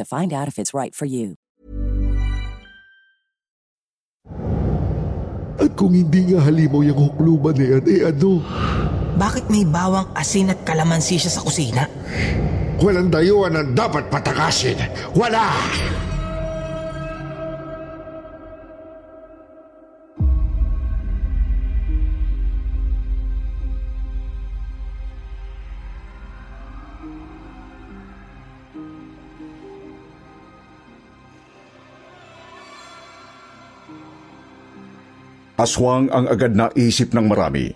to find out if it's right for you. At kung hindi nga halimaw yung hukluman na yan, ano? Bakit may bawang asin at kalamansi siya sa kusina? Walang dayuhan ang dapat patakasin. Wala! Aswang ang agad na isip ng marami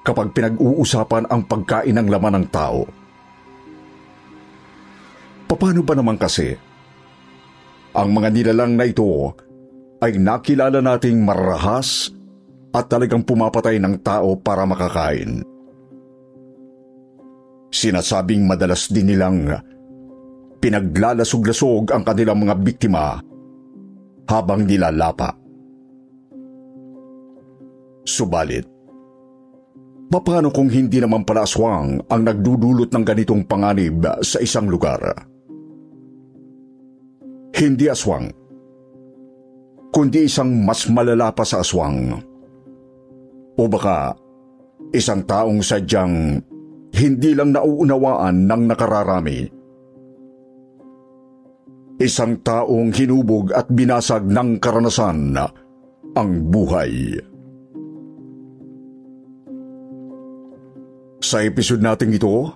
kapag pinag-uusapan ang pagkain ng laman ng tao. Paano ba naman kasi? Ang mga nilalang na ito ay nakilala nating marahas at talagang pumapatay ng tao para makakain. Sinasabing madalas din nilang pinaglalasog-lasog ang kanilang mga biktima habang nilalapa. Subalit, paano kung hindi naman pala aswang ang nagdudulot ng ganitong panganib sa isang lugar? Hindi aswang, kundi isang mas malala pa sa aswang. O baka, isang taong sadyang hindi lang nauunawaan ng nakararami. Isang taong hinubog at binasag ng karanasan ang buhay. Sa episode nating ito,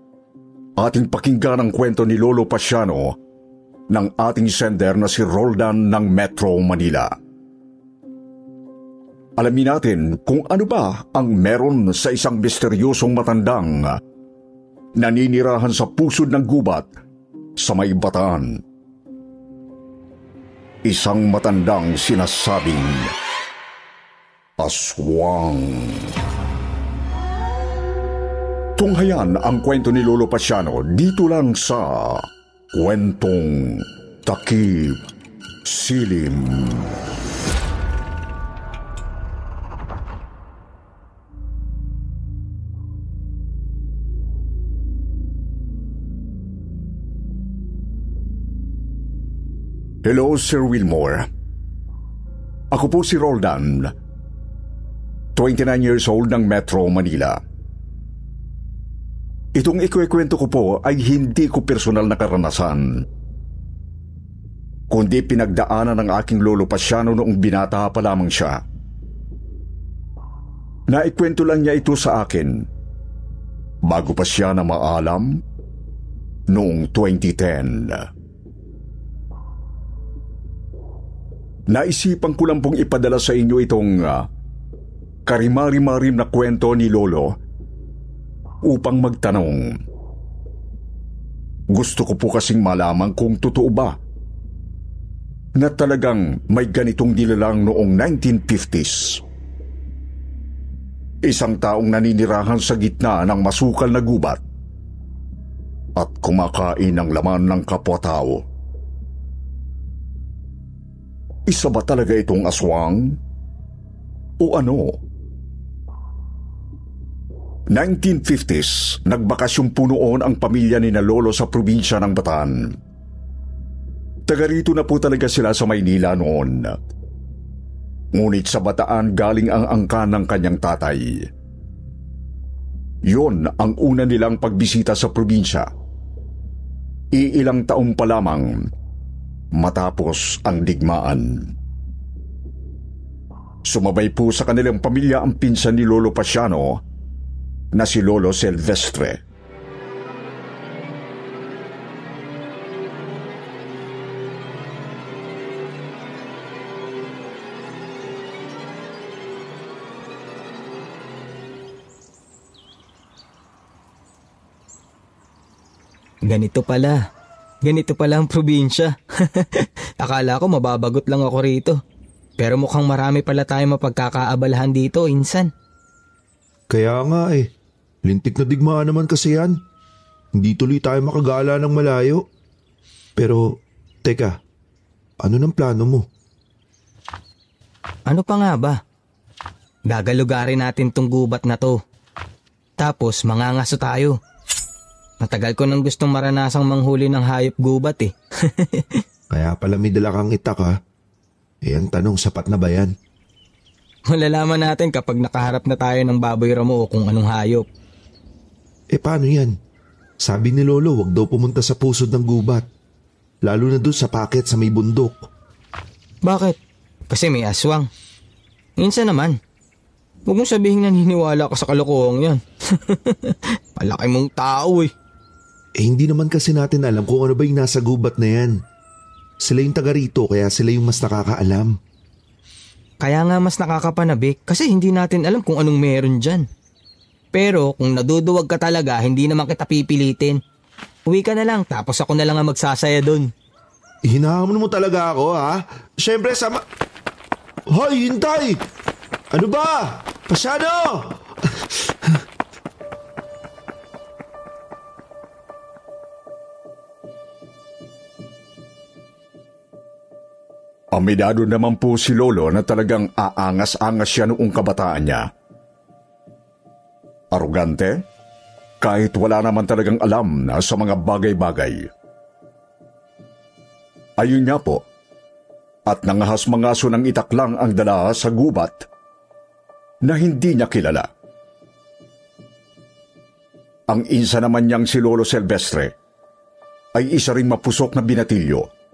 ating pakinggan ang kwento ni Lolo Paciano ng ating sender na si Roldan ng Metro Manila. Alamin natin kung ano ba ang meron sa isang misteryosong matandang naninirahan sa pusod ng gubat sa may Bataan. Isang matandang sinasabing aswang. Tunghayan ang kwento ni Lolo Paciano dito lang sa Kwentong Takipsilim. Hello, Sir Wilmore. Ako po si Roldan, 29 years old ng Metro Manila. Itong ikukwento ko po ay hindi ko personal na karanasan, kundi pinagdaanan ng aking Lolo Paciano noong binata pa lamang siya. Naikwento lang niya ito sa akin bago pa siya na maalam noong 2010. Naisipan ko lang pong ipadala sa inyo itong karimari-marim na kwento ni Lolo upang magtanong. Gusto ko po kasing malaman kung totoo ba na talagang may ganitong nilalang noong 1950s. Isang taong naninirahan sa gitna ng masukal na gubat at kumakain ng laman ng kapwa-tao. Isa ba talaga itong aswang? O ano? 1950s, nagbakasyon po noon ang pamilya ni na Lolo sa probinsya ng Bataan. Taga rito na po talaga sila sa Maynila noon. Ngunit sa Bataan galing ang angkan ng kanyang tatay. Yon ang una nilang pagbisita sa probinsya. Iilang taon pa lamang matapos ang digmaan. Sumabay po sa kanilang pamilya ang pinsan ni Lolo Paciano na si Lolo Silvestre. Ganito pala ang probinsya. Akala ko mababagot lang ako rito. Pero mukhang marami pala tayong mapagkakaabalahan dito, insan. Kaya nga eh, lintik na digmaan naman kasi yan. Hindi tuloy tayo makagala ng malayo. Pero, teka, ano ng plano mo? Ano pa nga ba? Gagalugarin natin tong gubat na to. Tapos mangangaso tayo. Matagal ko nang gustong maranasang manghuli ng hayop gubat eh. Kaya pala may dala kang itak ha. E ang tanong, sapat na ba yan? Malalaman natin kapag nakaharap na tayo ng baboy ramo o kung anong hayop. E paano yan? Sabi ni Lolo, wag daw pumunta sa pusod ng gubat. Lalo na doon sa paket sa may bundok. Bakit? Kasi may aswang. Minsan naman. Huwag mong sabihin naniniwala ka sa kalokohang yan. Malaki mong tao eh. Eh hindi naman kasi natin alam kung ano ba yung nasa gubat na yan. Sila yung taga rito kaya sila yung mas nakakaalam. Kaya nga mas nakakapanabik kasi hindi natin alam kung anong meron dyan. Pero kung naduduwag ka talaga, hindi naman kita pipilitin. Uwi ka na lang tapos ako na lang ang magsasaya dun. Hinahamon mo talaga ako ha? Siyempre sama... Hoy, hintay! Ano ba? Paciano! Aminado naman po si Lolo na talagang aangas-angas siya noong kabataan niya. Arugante, kahit wala naman talagang alam na sa mga bagay-bagay. Ayun niya po, at nangahas mangaso ng itak lang ang dala sa gubat na hindi niya kilala. Ang insa naman niyang si Lolo Silvestre ay isa ring mapusok na binatilyo.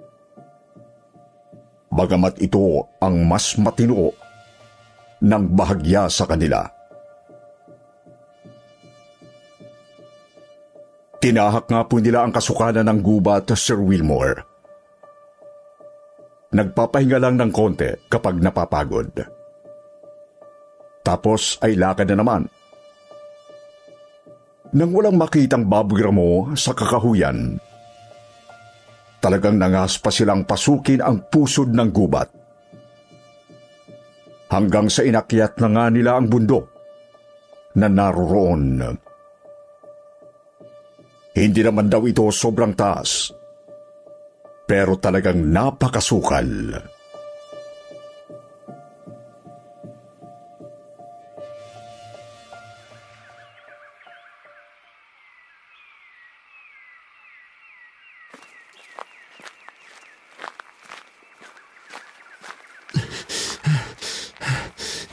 Bagamat ito ang mas matino ng bahagya sa kanila. Tinahak nga po nila ang kasukanan ng gubat, Sir Wilmore. Nagpapahinga lang ng konti kapag napapagod. Tapos ay lakad na naman. Nang walang makitang baboy ramo sa kakahuyan, talagang nangas pa silang pasukin ang pusod ng gubat. Hanggang sa inakyat na nga nila ang bundok na naroon. Hindi naman daw ito sobrang taas, pero talagang napakasukal.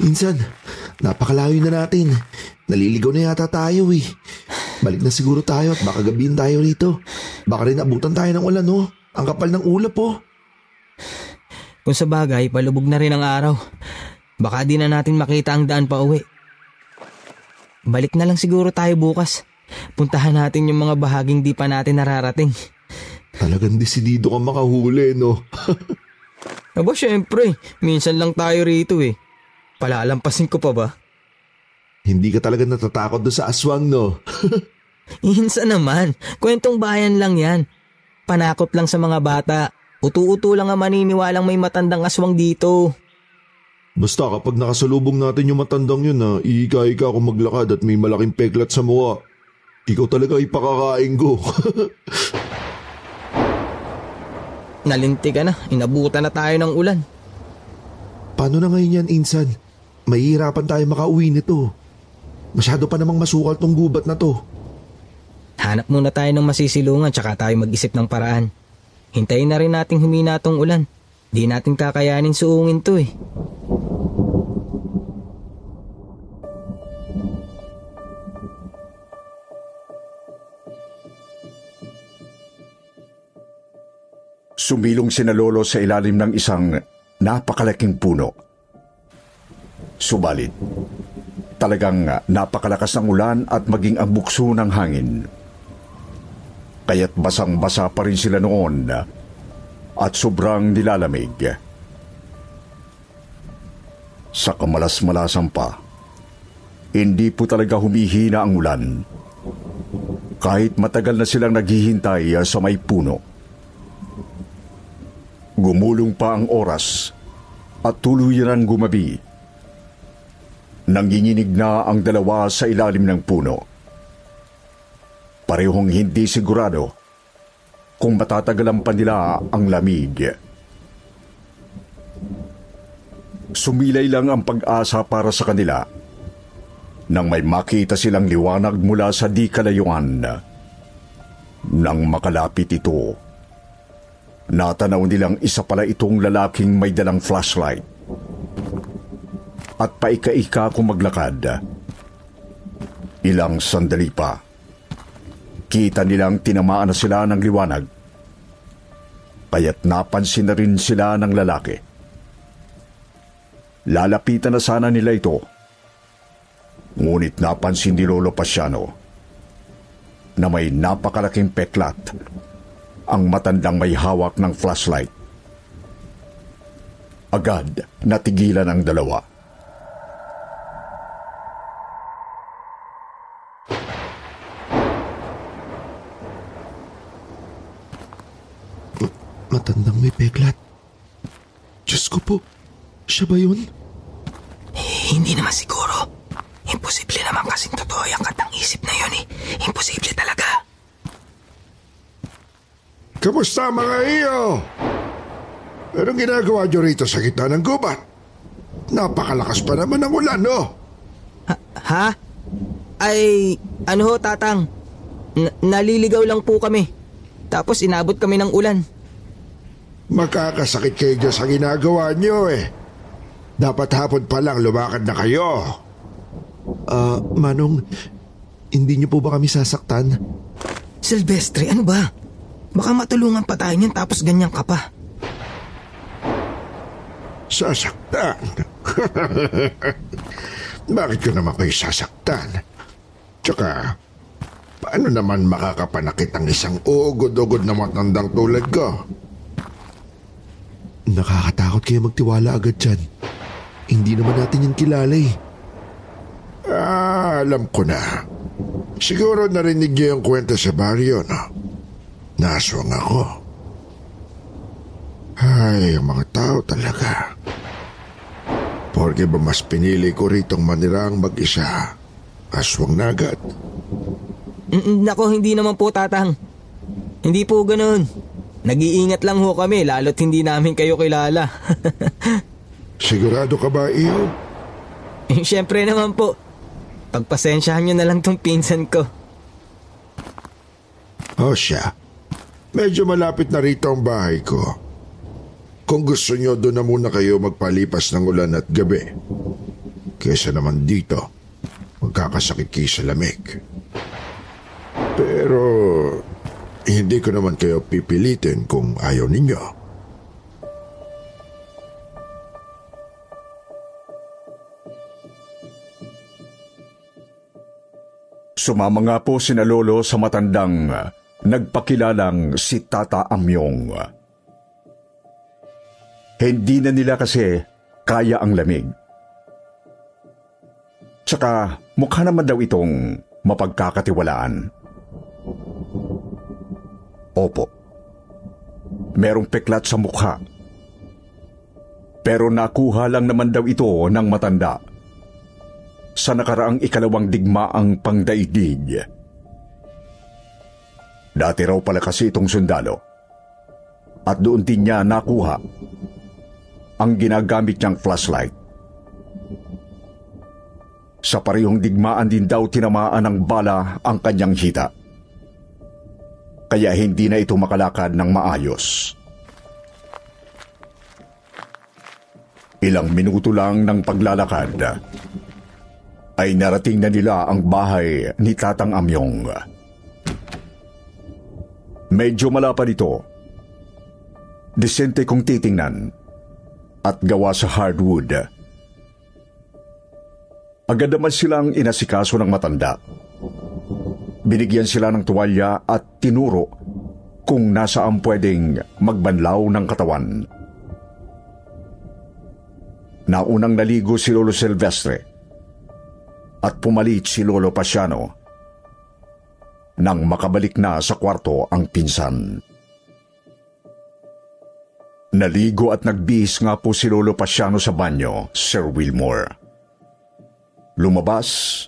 Insan, napakalayo na natin. Naliligaw na yata tayo eh. Balik na siguro tayo at baka gabihin tayo rito. Baka rin abutan tayo ng ulan oh. Ang kapal ng ulap oh. Kung sa bagay, palubog na rin ang araw. Baka di na natin makita ang daan pa uwi. Balik na lang siguro tayo bukas. Puntahan natin yung mga bahaging di pa natin nararating. Talagang desidido kang makahuli no. Aba syempre, minsan lang tayo rito eh. Palalampasin ko pa ba? Hindi ka talaga natatakot doon sa aswang, no? Insan naman. Kwentong bayan lang yan. Panakot lang sa mga bata. Utu-utu lang ang maniniwalang may matandang aswang dito. Basta kapag nakasalubong natin yung matandang yun na iika-ika ako maglakad at may malaking peklat sa mukha, ikaw talaga ipakakain ko. Nalinti ka na. Inabutan na tayo ng ulan. Paano na ngayon yan, insan? Mahihirapan tayo makauwi nito. Masyado pa namang masukal tong gubat na to. Hanap muna tayo ng masisilungan tsaka tayo mag-isip ng paraan. Hintayin na rin nating humina tong ulan. Di natin kakayanin suungin to eh. Sumilong sina Lolo sa ilalim ng isang napakalaking puno. Subalit, talagang napakalakas ng ulan at maging ang bukso ng hangin. Kaya't basang-basa pa rin sila noon at sobrang nilalamig. Sa kamalas-malasan pa, hindi po talaga humihina ang ulan. Kahit matagal na silang naghihintay sa may puno. Gumulong pa ang oras at tuluyan ang gumabi. Nanginginig na ang dalawa sa ilalim ng puno. Parehong hindi sigurado kung matatagalan pa nila ang lamig. Sumilay lang ang pag-asa para sa kanila nang may makita silang liwanag mula sa di kalayuan. Nang makalapit ito, natanaw nilang isa pala itong lalaking may dalang flashlight. At paika-ika kung maglakad. Ilang sandali pa, kita nilang tinamaan na sila ng liwanag. Kaya't napansin na rin sila ng lalaki. Lalapitan na sana nila ito. Ngunit napansin ni Lolo Paciano na may napakalaking peklat ang matandang may hawak ng flashlight. Agad natigilan ang dalawa. Matandang may peklat. Diyos ko po, siya ba yun? Hindi naman siguro. Imposible naman kasing totoo yung katang isip na yun eh. Imposible talaga. Kamusta mga iyo? Anong ginagawa nyo rito sa gitna ng gubat? Napakalakas pa naman ng ulan, no? Ha? Ay, ano ho, Tatang? Naliligaw lang po kami. Tapos inabot kami ng ulan. Makakasakit kayo dyan sa ginagawa nyo eh. Dapat hapon pa lang lumakad na kayo. Manong, hindi nyo po ba kami sasaktan? Silvestre, ano ba? Baka matulungan pa tayo niyan tapos ganyan ka pa. Sasaktan? Bakit ko naman kayo sasaktan? Tsaka, paano naman makakapanakit ang isang uugod-ugod na matandang tulad ko? Nakakatakot kayo magtiwala agad dyan. Hindi naman natin yan kilala eh. Ah, alam ko na. Siguro narinig niyo yung kwento sa baryo, no? Naswang ako. Ay, ang mga tao talaga. Porke ba mas pinili ko ritong manirang mag-isa, aswang na agad. Nako, hindi naman po, Tatang. Hindi po ganun. Nag-iingat lang ho kami, lalo't hindi namin kayo kilala. Sigurado ka ba, iyo? Siyempre naman po. Pagpasensyahan nyo na lang tong pinsan ko. O siya, medyo malapit na rito ang bahay ko. Kung gusto nyo, doon na muna kayo magpalipas ng ulan at gabi. Kesa naman dito, magkakasakit kayo sa lamig. Pero, hindi ko naman kayo pipilitin kung ayaw ninyo. Sumama nga po sina Lolo sa matandang nagpakilalang si Tata Amyong. Hindi na nila kasi kaya ang lamig. Tsaka mukha naman daw itong mapagkakatiwalaan. Opo, merong peklat sa mukha. Pero nakuha lang naman daw ito ng matanda sa nakaraang ikalawang digmaang pangdaigdig. Dati raw pala kasi itong sundalo at doon din niya nakuha ang ginagamit niyang flashlight. Sa parehong digmaan din daw tinamaan ng bala ang kanyang hita. Kaya hindi na ito makalakad ng maayos. Ilang minuto lang ng paglalakad ay narating na nila ang bahay ni Tatang Amyong. Medyo malapad ito Desente kong titingnan at gawa sa hardwood. Agad naman silang inasikaso ng matanda. Binigyan sila ng tuwalya at tinuro kung nasaan pwedeng magbanlaw ng katawan. Naunang naligo si Lolo Silvestre at pumalit si Lolo Paciano nang makabalik na sa kwarto ang pinsan. Naligo at nagbihis nga po si Lolo Paciano sa banyo, Sir Wilmore. Lumabas,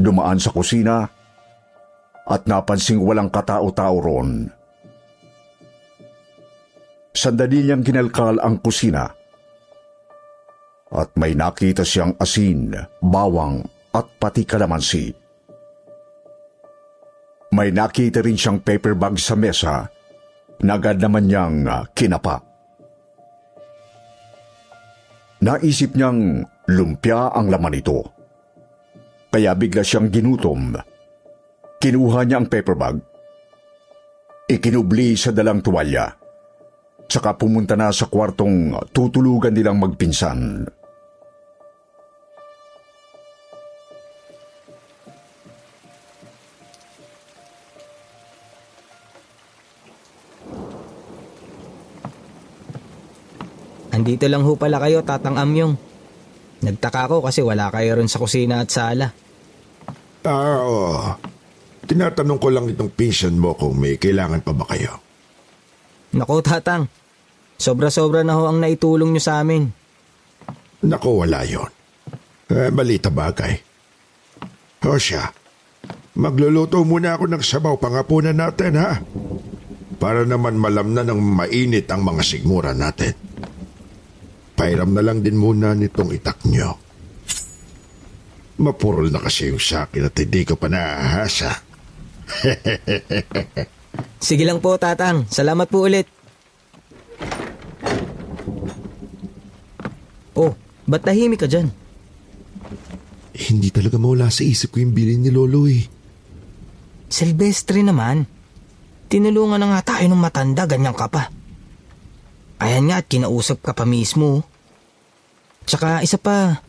dumaan sa kusina, at napansing walang katao-tao roon. Sandali niyang kinalkal ang kusina at may nakita siyang asin, bawang at pati kalamansi. May nakita rin siyang paper bag sa mesa na agad naman niyang kinapa. Naisip niyang lumpia ang laman nito, kaya bigla siyang ginutom. Kinuha niya ang paper bag, ikinubli sa dalang tuwalya, saka pumunta na sa kwartong tutulugan nilang magpinsan. Andito lang ho pala kayo, Tatang Amyong. Nagtaka ko kasi wala kayo ron sa kusina at sala. Oo. Tinatanong ko lang itong pinsan mo kung may kailangan pa ba kayo. Naku, Tatang. Sobra-sobra na ho ang naitulong nyo sa amin. Naku, wala yun. Balita bagay. O siya, magluluto muna ako ng sabaw pangapunan natin, ha? Para naman malamnan ng mainit ang mga sigmura natin. Pairam na lang din muna nitong itak nyo. Mapurol na kasi yung sakin at hindi ko pa nahahasa. Sige lang po, Tatang. Salamat po ulit. Oh, ba't tahimik ka dyan? Hindi talaga mawala sa isip ko yung bilin ni Lolo eh. Silvestre naman. Tinulungan na nga tayo ng matanda, ganyan ka pa. Ayan nga at kinausap ka pa mismo. Tsaka isa pa,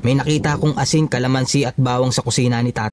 may nakita akong asin, kalamansi at bawang sa kusina ni Tata.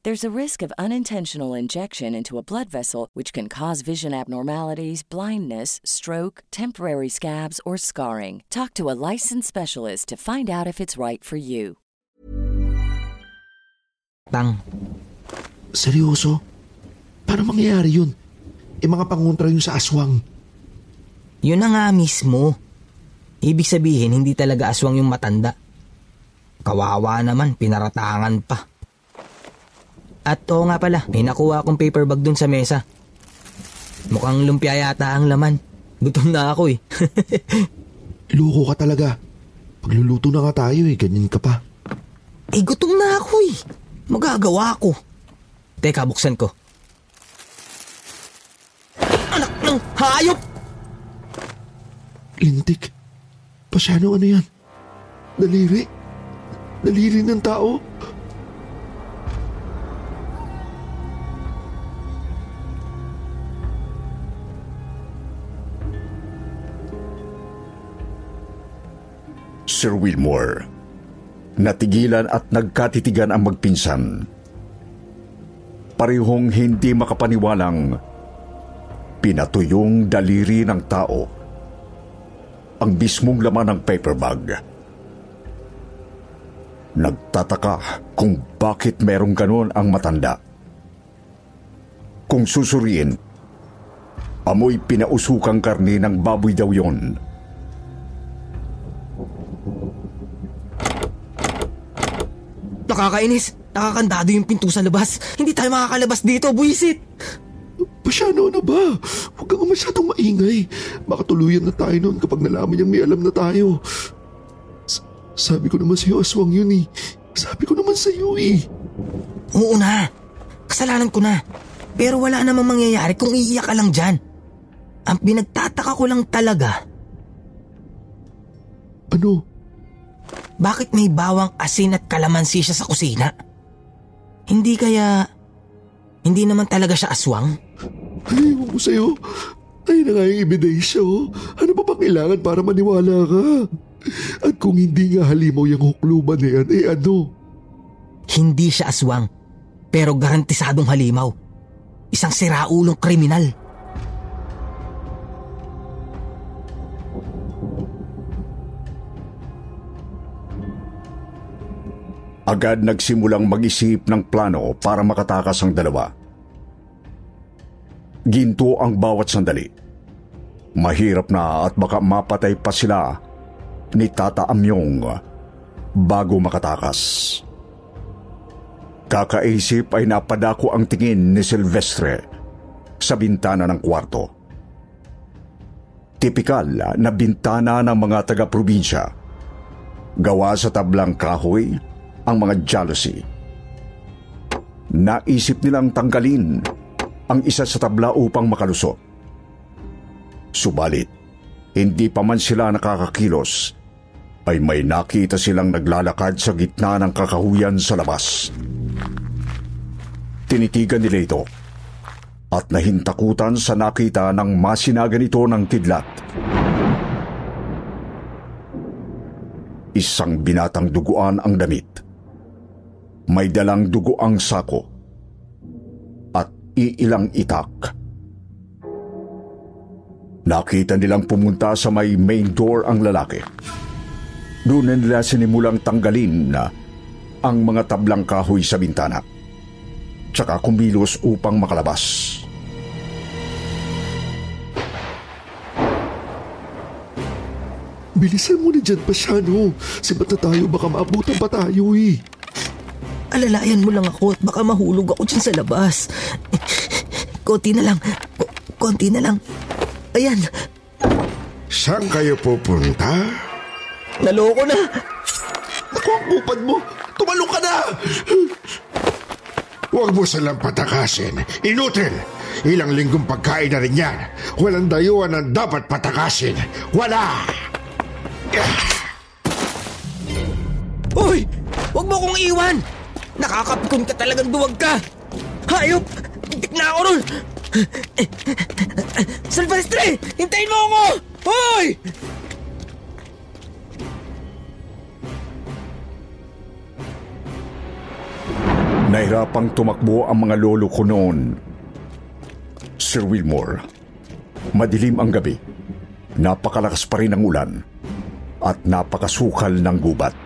There's a risk of unintentional injection into a blood vessel, which can cause vision abnormalities, blindness, stroke, temporary scabs, or scarring. Talk to a licensed specialist to find out if it's right for you. Tang. Seryoso? Paano mangyayari yun? E mga panguntra yun sa aswang. Yun na nga mismo. Ibig sabihin, hindi talaga aswang yung matanda. Kawawa naman, pinaratangan pa. At oo nga pala, may nakuha akong paper bag dun sa mesa. Mukhang lumpia yata ang laman. Gutom na ako eh. Loko ka talaga. Pagluluto na nga tayo eh, ganyan ka pa. Eh gutom na ako eh. Magagawa ako. Teka, buksan ko. Anak ng hayop! Lintik. Pasyano ano yan? Daliri? Daliri ng tao? Sir Wilmore, natigilan at nagkatitigan ang magpinsan. Parehong hindi makapaniwalang pinatuyong daliri ng tao ang mismong laman ng paper bag. Nagtataka kung bakit merong ganun ang matanda. Kung susuriin, amoy pinausukang karne ng baboy daw yon. Nakakainis! Nakakandado yung pinto sa labas. Hindi tayo makakalabas dito, buwisit! Pasyano na ba? Huwag kang masyadong maingay. Baka tuluyan na tayo noon kapag nalaman niyang may alam na tayo. Sabi ko naman sa'yo, aswang yun eh. Sabi ko naman sa'yo eh. Oo na. Kasalanan ko na. Pero wala namang mangyayari kung iiyak ka lang dyan. Ang pinagtataka ko lang talaga. Ano? Bakit may bawang asin at kalamansi siya sa kusina? Hindi kaya... hindi naman talaga siya aswang? Ay, huwag ko sa'yo. Ayun na nga yung ebidensya, oh. Ano ba kailangan para maniwala ka? At kung hindi nga halimaw yung hukluman na yan, eh ano? Hindi siya aswang, pero garantisadong halimaw. Isang siraulong kriminal. Agad nagsimulang mag-isip ng plano para makatakas ang dalawa. Ginto ang bawat sandali. Mahirap na at baka mapatay pa sila ni Tata Amyong bago makatakas. Kakaisip ay napadako ang tingin ni Silvestre sa bintana ng kwarto. Tipikal na bintana ng mga taga-probinsya. Gawa sa tablang kahoy ang mga jealousy. Naisip nilang tanggalin ang isa sa tabla upang makalusot. Subalit, hindi pa man sila nakakakilos, ay may nakita silang naglalakad sa gitna ng kakahuyan sa labas. Tinitigan nila ito at nahintakutan sa nakita ng masinagan ito ng kidlat. Isang binatang duguan ang damit. May dalang dugo ang sako at iilang itak. Nakita nilang pumunta sa may main door ang lalaki. Doon nila sinimulang tanggalin na ang mga tablang kahoy sa bintana. Tsaka kumilos upang makalabas. Bilisan mo na dyan, Pasyano. Sibat na tayo, baka maabutan pa tayo eh. Alalayan mo lang ako at baka mahulog ako dyan sa labas. Konti na lang. Ayan. Saan kayo pupunta? Naloko na. Naku, ang upad mo. Tumalo ka na. Huwag mo silang patakasin. Inutil. Ilang linggong pagkain na rin yan. Walang dayuhan ang dapat patakasin. Wala. Uy! Huwag mo kong iwan. Nakakapikon ka talagang duwag ka! Hayop! Dik na ako nun! Silvestre! Hintayin mo ako! Hoy! Nahirapang tumakbo ang mga lolo ko noon. Sir Wilmore, madilim ang gabi. Napakalakas pa rin ang ulan at napakasukal ng gubat.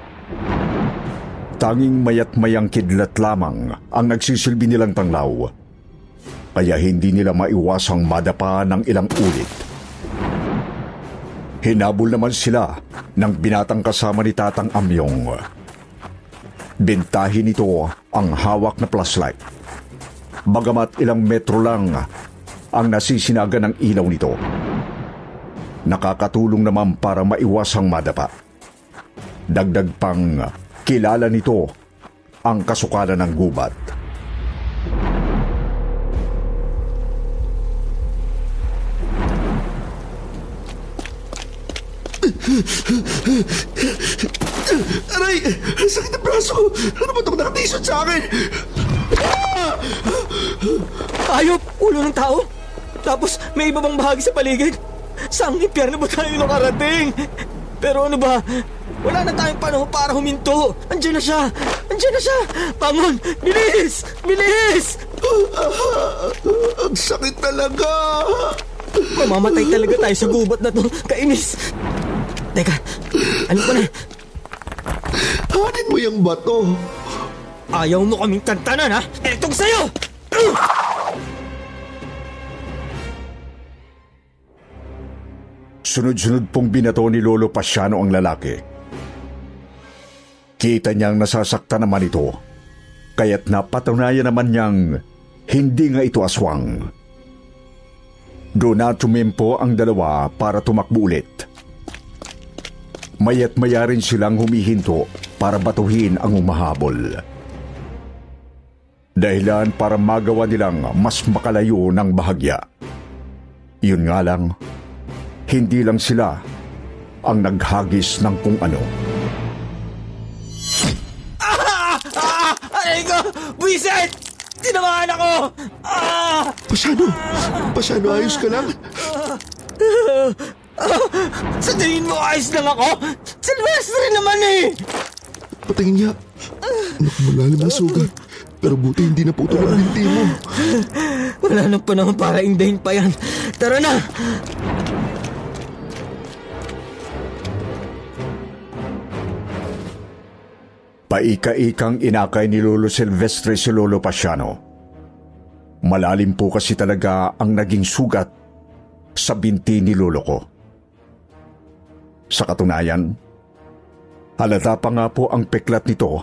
Tanging mayat-mayang kidlat lamang ang nagsisilbi nilang tanglaw, kaya hindi nila maiwasang madapa ng ilang ulit. Hinabol naman sila ng binatang kasama ni Tatang Amyong. Bentahin nito ang hawak na flashlight, bagamat ilang metro lang ang nasisinagan ng ilaw nito. Nakakatulong naman para maiwasang madapa. Dagdag pang kilala nito ang kasukalan ng gubat. Aray! Sakit ang braso ko! Ano ba itong nakatisod sa akin? Ayop! Ulo ng tao! Tapos may iba bang bahagi sa paligid? Saan ang impyerno ba tayo nakarating? Pero ano ba? Wala na tayong panahon para huminto. Andiyan na siya. Pamon, bilis! Ang sakit talaga. Mamamatay talaga tayo sa gubat na to. Kainis. Teka, ano pa na? Hanin mo yung bato. Ayaw mo kaming tantanan, ha? Etong sa'yo! Sunod-sunod pong binato ni Lolo Paciano ang lalaki. Kita niyang nasasaktan naman ito, kaya't napatunayan naman niyang hindi nga ito aswang. Doon na tumimpo ang dalawa para tumakbo ulit. Mayat maya rin silang humihinto para batuhin ang umahabol. Dahilan para magawa nilang mas makalayo ng bahagya. Yun nga lang, hindi lang sila ang naghagis ng kung ano. Aray ko! Buwisit! Tinamaan ako! Paciano! Paciano, ayos ka lang? Sa tingin mo, ayos lang ako? Silvestre naman eh! Patingin niya, malalim na sugat. Pero buti hindi na putol ang binti mo. Wala nang panahon para indahin pa yan. Tara na! Paika-ikang inakay ni Lolo Silvestre si Lolo Paciano. Malalim po kasi talaga ang naging sugat sa binti ni Lolo ko. Sa katunayan, halata pa nga po ang peklat nito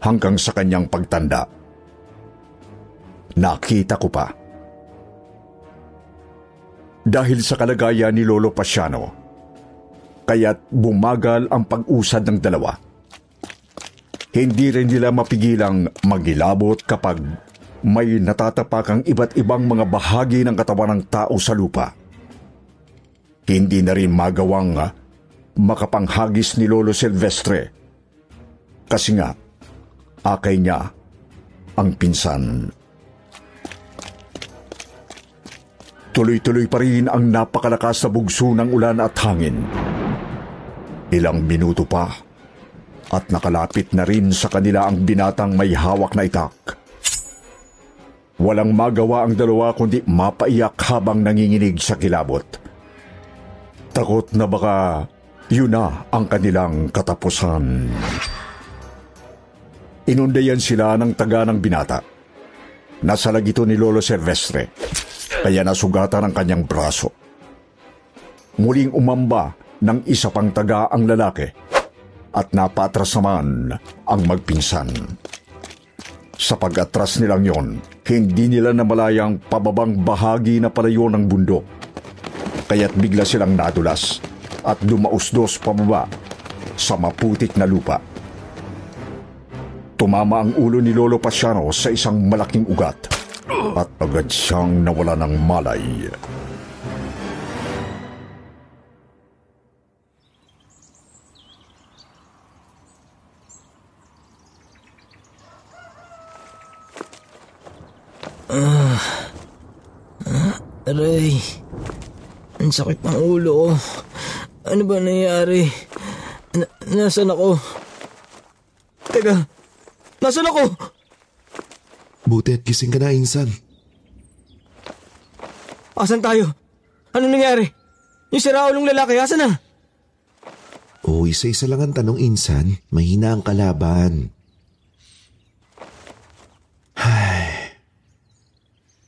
hanggang sa kanyang pagtanda. Nakita ko pa. Dahil sa kalagayan ni Lolo Paciano, kaya't bumagal ang pag-usad ng dalawa. Hindi rin nila mapigilang magilabot kapag may natatapakang iba't ibang mga bahagi ng katawan ng tao sa lupa. Hindi na rin magawang makapanghagis ni Lolo Silvestre kasi nga akay niya ang pinsan. Tuloy-tuloy pa rin ang napakalakas na bugso ng ulan at hangin. Ilang minuto pa at nakalapit na rin sa kanila ang binatang may hawak na itak. Walang magawa ang dalawa kundi mapaiyak habang nanginginig sa kilabot. Takot na baka yun na ang kanilang katapusan. Inundayan sila ng taga ng binata. Nasa lagito ni Lolo Silvestre, kaya nasugatan ang kanyang braso. Muling umamba ng isa pang taga ang lalaki, at napatras naman ang magpinsan. Sa pag-atras nilang yon, hindi nila namalayang pababang bahagi na palayo ng bundok. Kaya't bigla silang nadulas at dumausdos pababa sa maputik na lupa. Tumama ang ulo ni Lolo Paciano sa isang malaking ugat at agad siyang nawala ng malay. Aray, ang sakit ng ulo ko. Ano ba nangyari? Nasaan ako? Teka, nasaan ako? Buti at gising ka na, insan. Asan tayo? Ano nangyari? Yung siraulong lalaki, asan na? Oo, isa-isa lang ang tanong, insan. Mahina ang kalaban.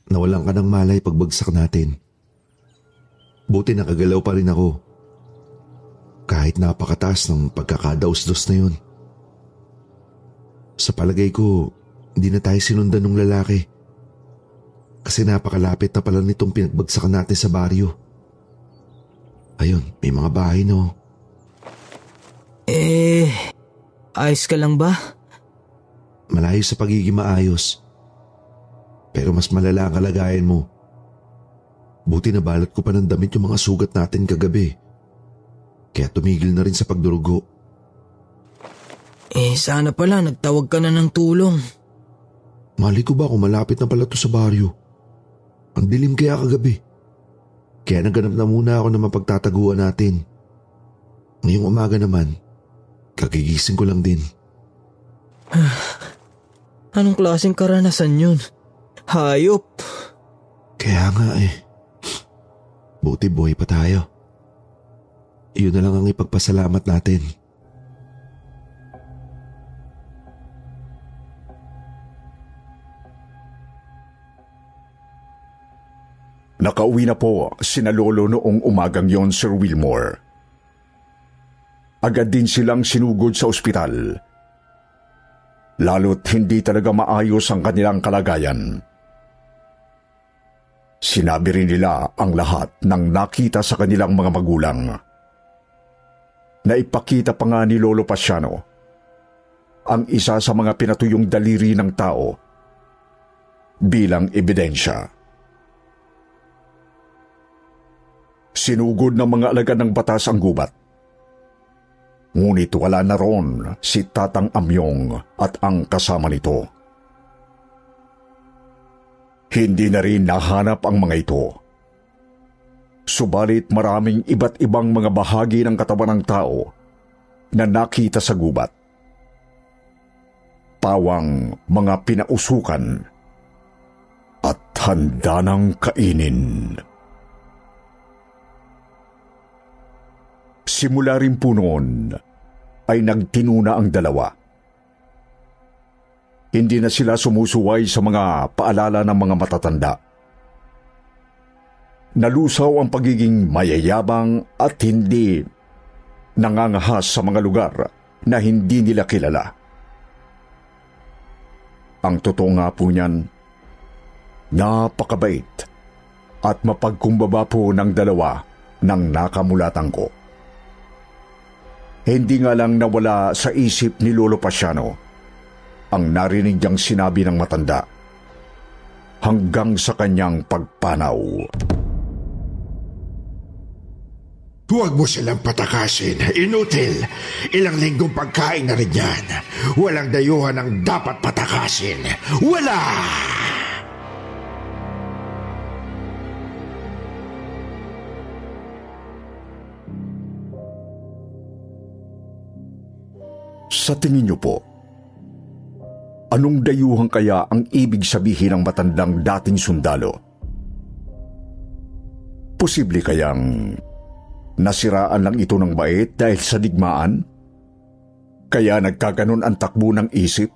Nawalan ka ng malay pagbagsak natin. Buti nakagalaw pa rin ako. Kahit napakataas ng pagkakadaos-dos na yun. Sa palagay ko, hindi na tayo sinundan ng lalaki. Kasi napakalapit na pala nitong pinagbagsakan natin sa baryo. Ayun, may mga bahay no. Ayos ka lang ba? Malayo sa pagiging maayos. Pero mas malala ang kalagayan mo. Buti na balat ko pa ng damit yung mga sugat natin kagabi. Kaya tumigil na rin sa pagdurugo. Sana pala nagtawag ka na ng tulong. Mali ko ba kung malapit na pala to sa baryo? Ang dilim kaya kagabi. Kaya nagganap na muna ako na mapagtataguan natin. Ngayong umaga naman, kagigising ko lang din. Anong klaseng karanasan yun? Hayop. Kaya nga eh. Buti buhay pa tayo. Iyon na lang ang ipagpasalamat natin. Nakauwi na po sina Lolo noong umagang yon, Sir Wilmore. Agad din silang sinugod sa ospital. Lalo't hindi talaga maayos ang kanilang kalagayan. Sinabi rin nila ang lahat ng nakita sa kanilang mga magulang. Naipakita pa nga ni Lolo Paciano ang isa sa mga pinatuyong daliri ng tao bilang ebidensya. Sinugod ng mga alagad ng batas ang gubat. Ngunit wala na roon si Tatang Amyong at ang kasama nito. Hindi na rin nahanap ang mga ito. Subalit maraming iba't ibang mga bahagi ng katawan ng tao na nakita sa gubat. Pawang mga pinausukan at handa ng kainin. Simula rin po noon ay nagtinuna ang dalawa. Hindi na sila sumusuway sa mga paalala ng mga matatanda. Nalusaw ang pagiging mayayabang at hindi nangangahas sa mga lugar na hindi nila kilala. Ang totoo nga po niyan, napakabait at mapagkumbaba po ng dalawa ng nakamulatan ko. Hindi nga lang nawala sa isip ni Lolo Paciano ang narinig niyang sinabi ng matanda hanggang sa kanyang pagpanaw. Huwag mo silang patakasin. Inutil. Ilang linggong pagkain na rin yan. Walang dayuhan ang dapat patakasin. Wala! Sa tingin niyo po, anong dayuhan kaya ang ibig sabihin ng matandang dating sundalo? Posible kayang nasiraan lang ito ng bait dahil sa digmaan? Kaya nagkaganon ang takbo ng isip?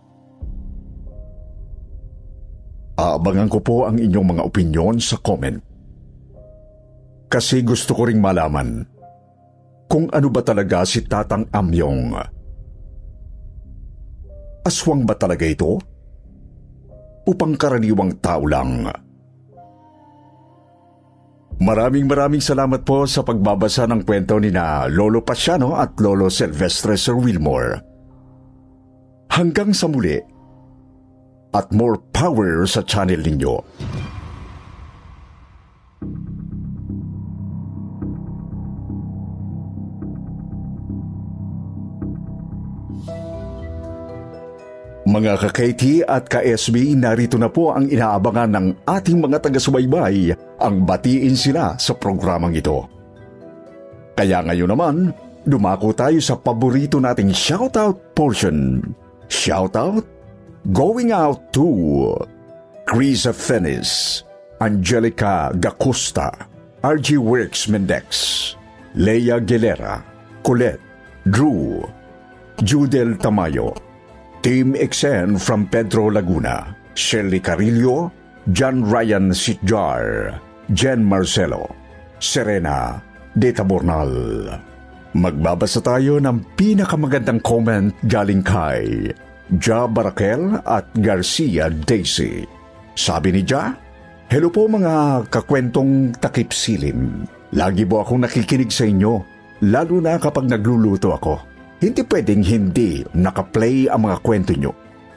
Aabangan ko po ang inyong mga opinyon sa comment. Kasi gusto ko ring malaman kung ano ba talaga si Tatang Amyong. Aswang ba talaga ito? O pangkaraniwang tao lang? Maraming salamat po sa pagbabasa ng kwento nina Lolo Paciano at Lolo Silvestre, Sir Wilmore. Hanggang sa muli at more power sa channel ninyo. Mga ka-KT at ka-SB, narito na po ang inaabangan ng ating mga taga-subaybay ang batiin sila sa programang ito. Kaya ngayon naman, dumako tayo sa paborito nating shoutout portion. Shoutout going out to Crisa Fenis, Angelica Gacosta, RG Works Mendez, Leia Gelera, Colette Drew, Judel Tamayo, Team XN from Pedro Laguna, Shirley Carillo, John Ryan Sitjar, Jen Marcelo, Serena de Tabornal. Magbabasa tayo ng pinakamagandang comment galing kay Ja Barakel at Garcia, Daisy. Sabi ni Ja, "Hello po mga kakwentong takipsilim. Lagi po akong nakikinig sa inyo, lalo na kapag nagluluto ako. Hindi pwedeng hindi nakaplay ang mga kwento nyo.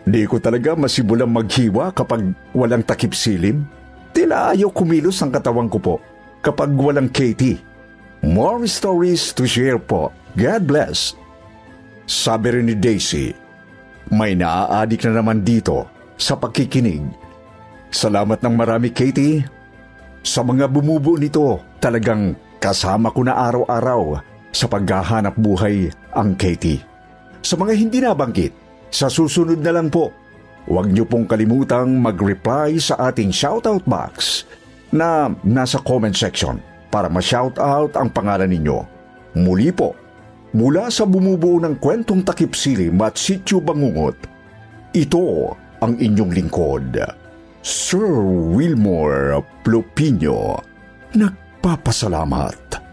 Hindi ko talaga masimulang maghiwa kapag walang takipsilim. Tila ayaw kumilos ang katawan ko po kapag walang Katie. More stories to share po. God bless." Sabi rin ni Daisy, "May naaadik na naman dito sa pakikinig. Salamat ng marami, Katie. Sa mga bumubuo nito, talagang kasama ko na araw-araw sa paghahanap buhay ang Katie. Sa mga hindi nabanggit, sa susunod na lang po, huwag niyo pong kalimutang mag-reply sa ating shoutout box na nasa comment section para ma-shoutout ang pangalan ninyo. Muli po, mula sa bumubuo ng kwentong takipsilim at Sitio Bangungot, ito ang inyong lingkod, Sir Wilmore Plopino, Nagpapasalamat